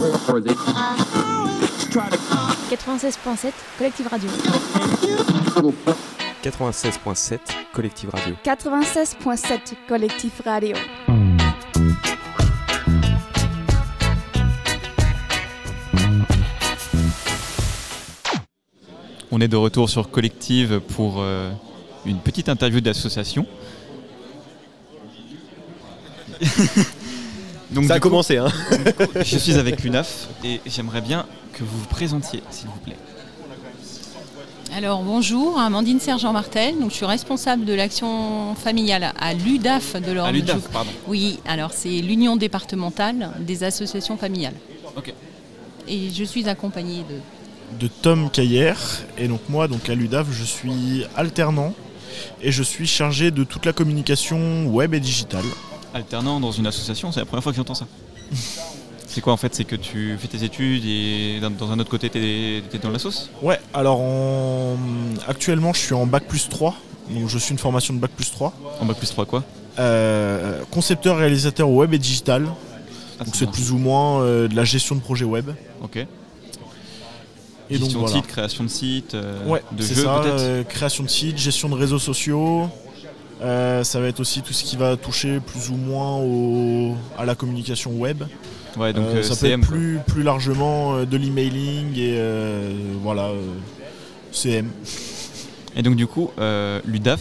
96.7 Collectif Radio. 96.7 Collectif Radio. 96.7 Collectif Radio. On est de retour sur Collective pour une petite interview d'association. Donc, ça a commencé. Hein. Je suis avec l'UDAF et j'aimerais bien que vous vous présentiez, s'il vous plaît. Alors bonjour, Amandine Sergent-Martel. Donc je suis responsable de l'action familiale à l'UDAF de l'Orne. À l'UDAF, pardon. Oui, alors c'est l'Union départementale des associations familiales. Ok. Et je suis accompagnée de Tom Caillère. Et donc moi, donc à l'UDAF, je suis alternant et je suis chargé de toute la communication web et digitale. Alternant dans une association, c'est la première fois que j'entends ça. C'est quoi en fait? C'est que tu fais tes études et dans un autre côté t'es dans la sauce? Ouais, alors actuellement je suis en Bac plus 3, donc je suis une formation de Bac plus 3. En Bac plus 3 quoi? Concepteur, réalisateur web et digital. Ah, donc c'est plus ou moins de la gestion de projet web. Ok. Et gestion donc, voilà. De site, création de site, ouais, de jeux peut-être création de site, gestion de réseaux sociaux. Ça va être aussi tout ce qui va toucher plus ou moins à la communication web. Ouais, donc ça CM, peut être plus largement de l'emailing et voilà, CM. Et donc du coup, l'UDAF,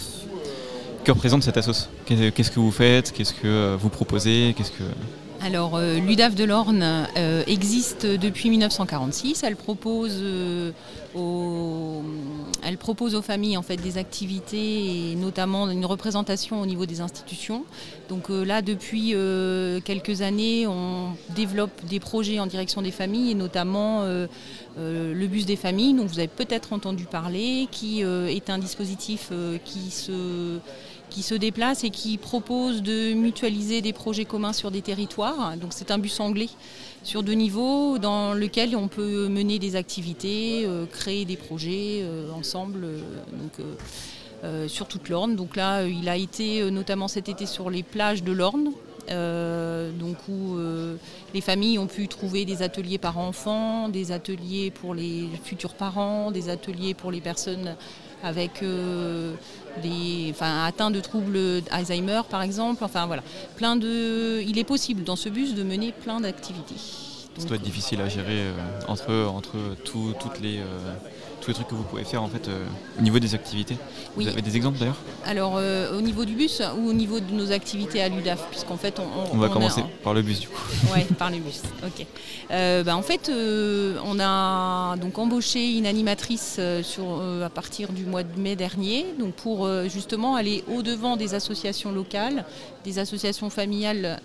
que représente cette asso? Qu'est-ce que vous faites? Qu'est-ce que vous proposez? Alors l'UDAF de l'Orne existe depuis 1946. Elle propose aux familles en fait, des activités et notamment une représentation au niveau des institutions. Donc là, depuis quelques années, on développe des projets en direction des familles et notamment le bus des familles, dont vous avez peut-être entendu parler, qui est un dispositif qui se déplace et qui propose de mutualiser des projets communs sur des territoires. Donc c'est un bus anglais sur 2 niveaux dans lequel on peut mener des activités, créer des projets ensemble sur toute l'Orne. Donc là, il a été notamment cet été sur les plages de l'Orne. Donc où les familles ont pu trouver des ateliers par enfant, des ateliers pour les futurs parents, des ateliers pour les personnes avec atteints de troubles Alzheimer par exemple. Enfin voilà, il est possible dans ce bus de mener plein d'activités. Ça doit être difficile à gérer entre tous les trucs que vous pouvez faire en fait au niveau des activités. Oui. Vous avez des exemples d'ailleurs? Alors au niveau du bus ou au niveau de nos activités à l'UDAF, puisqu'en fait on va commencer par le bus du coup. Ouais, par le bus. Ok. En fait on a donc embauché une animatrice à partir du mois de mai dernier, donc pour justement aller au-devant des associations locales, des associations familiales,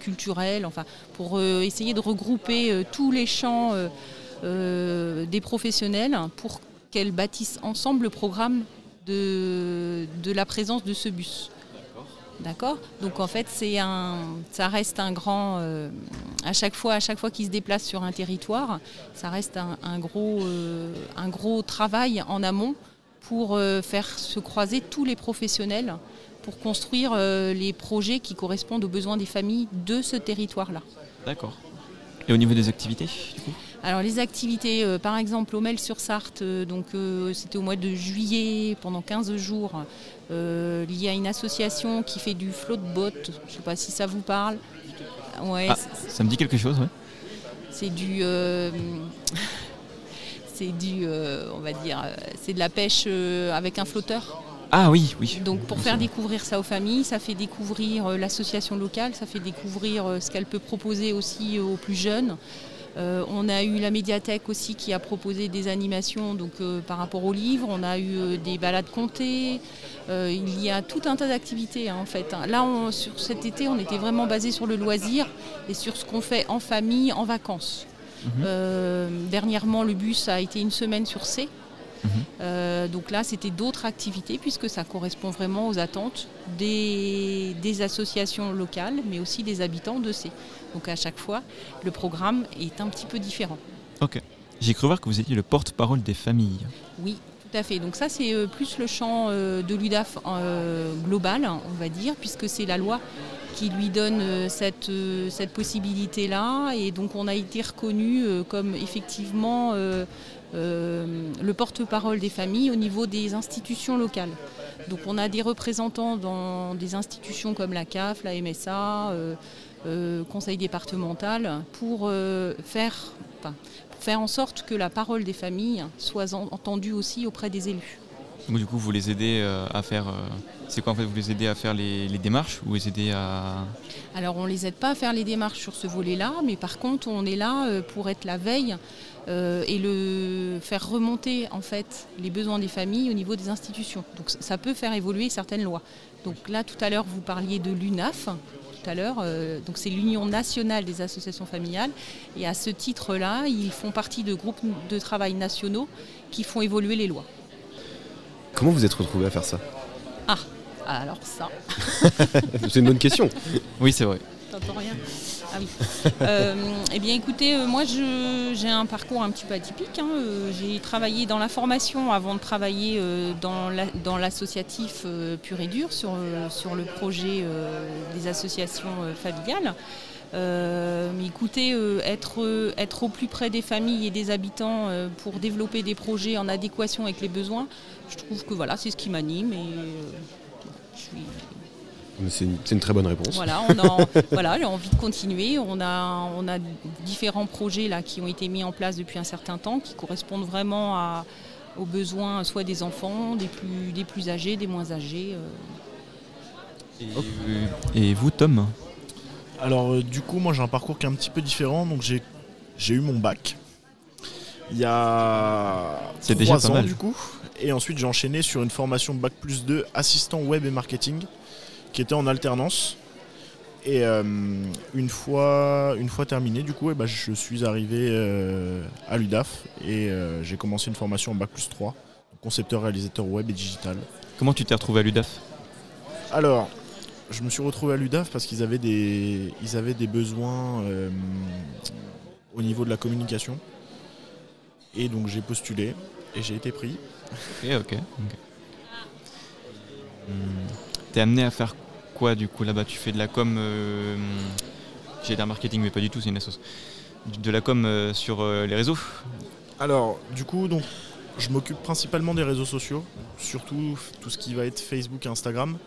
culturelles, enfin pour essayer de regrouper tous les champs. Des professionnels pour qu'elles bâtissent ensemble le programme de la présence de ce bus. D'accord. Donc en fait, ça reste un grand... à chaque fois qu'ils se déplacent sur un territoire, ça reste un gros travail en amont pour faire se croiser tous les professionnels pour construire les projets qui correspondent aux besoins des familles de ce territoire-là. D'accord. Et au niveau des activités, du coup ? Alors les activités, par exemple au Mêle sur Sarthe, c'était au mois de juillet pendant 15 jours, il y a une association qui fait du float-boat, je ne sais pas si ça vous parle. Ouais, ça me dit quelque chose, oui. C'est de la pêche avec un flotteur. Ah oui. Donc pour faire découvrir ça aux familles, ça fait découvrir l'association locale, ça fait découvrir ce qu'elle peut proposer aussi aux plus jeunes. On a eu la médiathèque aussi qui a proposé des animations par rapport aux livres. On a eu des balades comptées. Il y a tout un tas d'activités en fait. Là, sur cet été, on était vraiment basé sur le loisir et sur ce qu'on fait en famille, en vacances. Mmh. Dernièrement, le bus a été une semaine sur Sées. Mmh. Donc là, c'était d'autres activités puisque ça correspond vraiment aux attentes des associations locales, mais aussi des habitants de Sées. Donc à chaque fois, le programme est un petit peu différent. Ok. J'ai cru voir que vous étiez le porte-parole des familles. Oui, Tout à fait. Donc ça, c'est plus le champ de l'UDAF global, on va dire, puisque c'est la loi qui lui donne cette possibilité-là. Et donc on a été reconnu comme effectivement le porte-parole des familles au niveau des institutions locales. Donc on a des représentants dans des institutions comme la CAF, la MSA, conseil départemental, pour faire en sorte que la parole des familles soit entendue aussi auprès des élus. Donc, du coup, vous les aidez à faire... C'est quoi en fait? Vous les aidez à faire les démarches ou les aider à... Alors, on ne les aide pas à faire les démarches sur ce volet-là, mais par contre, on est là pour être la veille et faire remonter en fait les besoins des familles au niveau des institutions. Donc, ça peut faire évoluer certaines lois. Donc là, tout à l'heure, vous parliez de l'UNAF. Donc c'est l'Union nationale des associations familiales, et à ce titre-là, ils font partie de groupes de travail nationaux qui font évoluer les lois. Comment vous êtes retrouvés à faire ça ? Ah, alors ça... C'est une bonne question. Oui, c'est vrai. T'entends rien ? Ah oui. Eh bien, écoutez, moi, j'ai un parcours un petit peu atypique. J'ai travaillé dans la formation avant de travailler dans l'associatif pur et dur sur le projet des associations familiales. Mais écoutez, être au plus près des familles et des habitants pour développer des projets en adéquation avec les besoins, je trouve que voilà, c'est ce qui m'anime et je suis... C'est une très bonne réponse. Voilà, j'ai envie de continuer. On a différents projets là, qui ont été mis en place depuis un certain temps, qui correspondent vraiment aux besoins soit des enfants, des plus âgés, des moins âgés. Et vous, Tom ? Alors du coup, moi j'ai un parcours qui est un petit peu différent. Donc j'ai eu mon bac il y a 3 ans du coup. Et ensuite j'ai enchaîné sur une formation Bac plus 2, assistant web et marketing, qui était en alternance. Et une fois terminé, du coup, eh ben, je suis arrivé à l'UDAF et j'ai commencé une formation en Bac plus 3, concepteur, réalisateur web et digital. Comment tu t'es retrouvé à l'UDAF ? Alors, je me suis retrouvé à l'UDAF parce qu'ils avaient des besoins au niveau de la communication. Et donc j'ai postulé et j'ai été pris. Ok. T'es amené à faire quoi du coup là-bas ? Tu fais de la com, j'ai l'air marketing mais pas du tout, c'est une assoce. De la com sur les réseaux ? Alors du coup donc, je m'occupe principalement des réseaux sociaux, surtout tout ce qui va être Facebook et Instagram,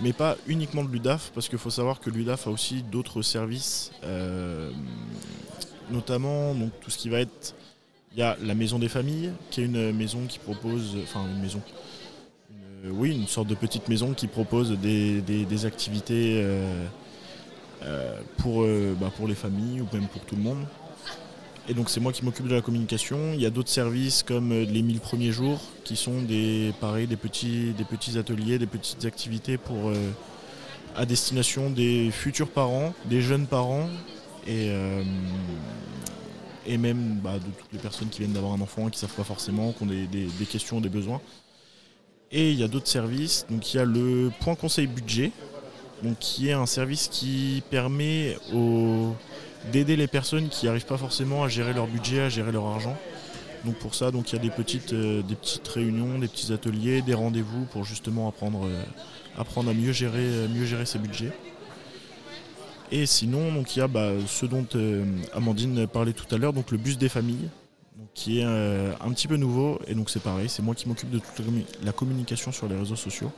mais pas uniquement de l'UDAF parce qu'il faut savoir que l'UDAF a aussi d'autres services, notamment donc, tout ce qui va être... Il y a la maison des familles qui est une maison qui propose... une sorte de petite maison qui propose des activités pour les familles ou même pour tout le monde. Et donc c'est moi qui m'occupe de la communication. Il y a d'autres services comme les 1000 premiers jours qui sont des petits ateliers, des petites activités à destination des futurs parents, des jeunes parents et même de toutes les personnes qui viennent d'avoir un enfant et qui ne savent pas forcément, qui ont des questions, des besoins. Et il y a d'autres services, donc il y a le point conseil budget, donc qui est un service qui permet d'aider les personnes qui n'arrivent pas forcément à gérer leur budget, à gérer leur argent. Donc pour ça, donc il y a des petites réunions, des petits ateliers, des rendez-vous pour justement apprendre à mieux gérer ses budgets. Et sinon, donc il y a ce dont Amandine parlait tout à l'heure, donc le bus des familles, qui est un petit peu nouveau, et donc c'est pareil, c'est moi qui m'occupe de toute la communication sur les réseaux sociaux.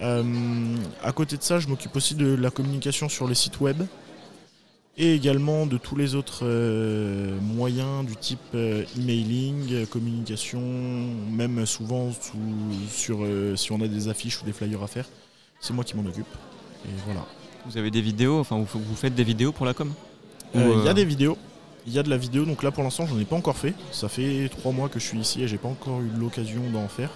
À côté de ça, je m'occupe aussi de la communication sur les sites web et également de tous les autres moyens du type emailing, communication, même souvent si on a des affiches ou des flyers à faire, c'est moi qui m'en occupe. Et voilà. Vous avez des vidéos, vous faites des vidéos pour la com ? Il y a des vidéos. Il y a de la vidéo, donc là pour l'instant j'en ai pas encore fait. Ça fait 3 mois que je suis ici et j'ai pas encore eu l'occasion d'en faire.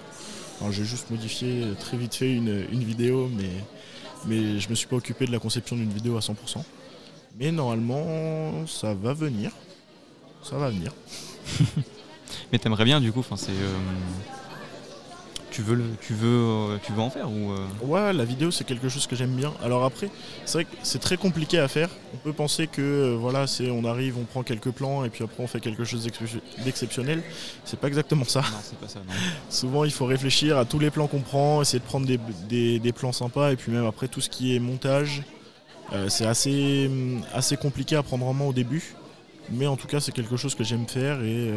Alors, j'ai juste modifié très vite fait une vidéo, mais je me suis pas occupé de la conception d'une vidéo à 100%. Mais normalement ça va venir. Mais t'aimerais bien du coup, Tu veux en faire ou Ouais, la vidéo c'est quelque chose que j'aime bien. Alors après, c'est vrai que c'est très compliqué à faire. On peut penser que voilà, c'est on arrive, on prend quelques plans et puis après on fait quelque chose d'exceptionnel. C'est pas exactement ça. Non, c'est pas ça. Non. Souvent, il faut réfléchir à tous les plans qu'on prend, essayer de prendre des plans sympas et puis même après tout ce qui est montage, c'est assez compliqué à prendre en main au début. Mais en tout cas, c'est quelque chose que j'aime faire et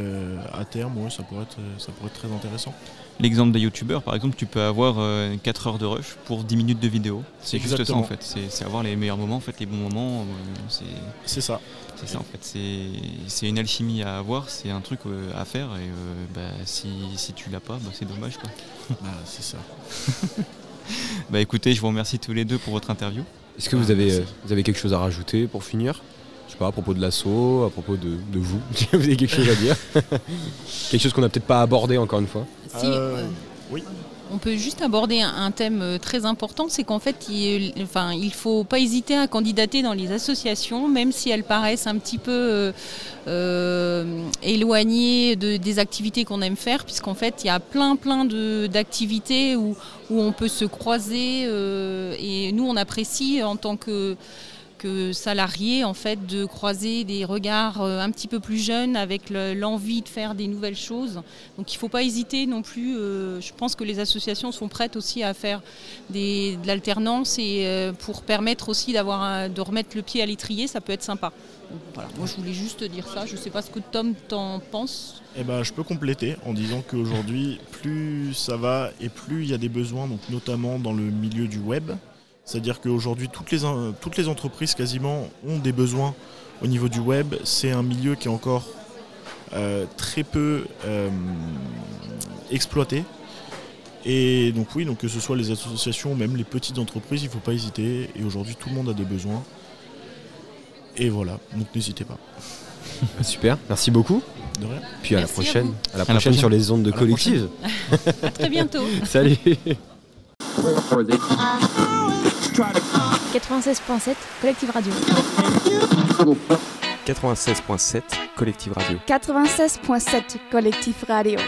à terme, ouais, ça pourrait être très intéressant. L'exemple des youtubeurs, par exemple, tu peux avoir 4 heures de rush pour 10 minutes de vidéo. C'est exactement. Juste ça en fait, c'est avoir les meilleurs moments, en fait, les bons moments. C'est ça. C'est ça en fait, c'est une alchimie à avoir, c'est un truc à faire et si tu l'as pas, c'est dommage quoi. Bah, c'est ça. Bah écoutez, je vous remercie tous les deux pour votre interview. Est-ce que vous avez quelque chose à rajouter pour finir ? Je sais pas, à propos de l'assaut, à propos de vous, vous avez quelque chose à dire? Quelque chose qu'on n'a peut-être pas abordé encore une fois. Si, oui. On peut juste aborder un thème très important, c'est qu'en fait, il faut pas hésiter à candidater dans les associations, même si elles paraissent un petit peu éloignées des activités qu'on aime faire, puisqu'en fait, il y a plein d'activités où on peut se croiser et nous, on apprécie en tant que salariés en fait de croiser des regards un petit peu plus jeunes avec l'envie de faire des nouvelles choses. Donc il ne faut pas hésiter non plus. Je pense que les associations sont prêtes aussi à faire de l'alternance et pour permettre aussi de remettre le pied à l'étrier, ça peut être sympa. Donc, voilà. Moi je voulais juste dire ça. Je ne sais pas ce que Tom t'en pense. Eh ben, je peux compléter en disant qu'aujourd'hui plus ça va et plus il y a des besoins, donc notamment dans le milieu du web. C'est-à-dire qu'aujourd'hui, toutes les entreprises quasiment ont des besoins au niveau du web. C'est un milieu qui est encore très peu exploité. Et donc oui, donc que ce soit les associations ou même les petites entreprises, il ne faut pas hésiter. Et aujourd'hui, tout le monde a des besoins. Et voilà, donc n'hésitez pas. Super, merci beaucoup. De rien. Puis merci à la prochaine sur les ondes de Collective. À très bientôt. Salut. 96.7 Collectif Radio. 96.7 Collectif Radio. 96.7 Collectif Radio.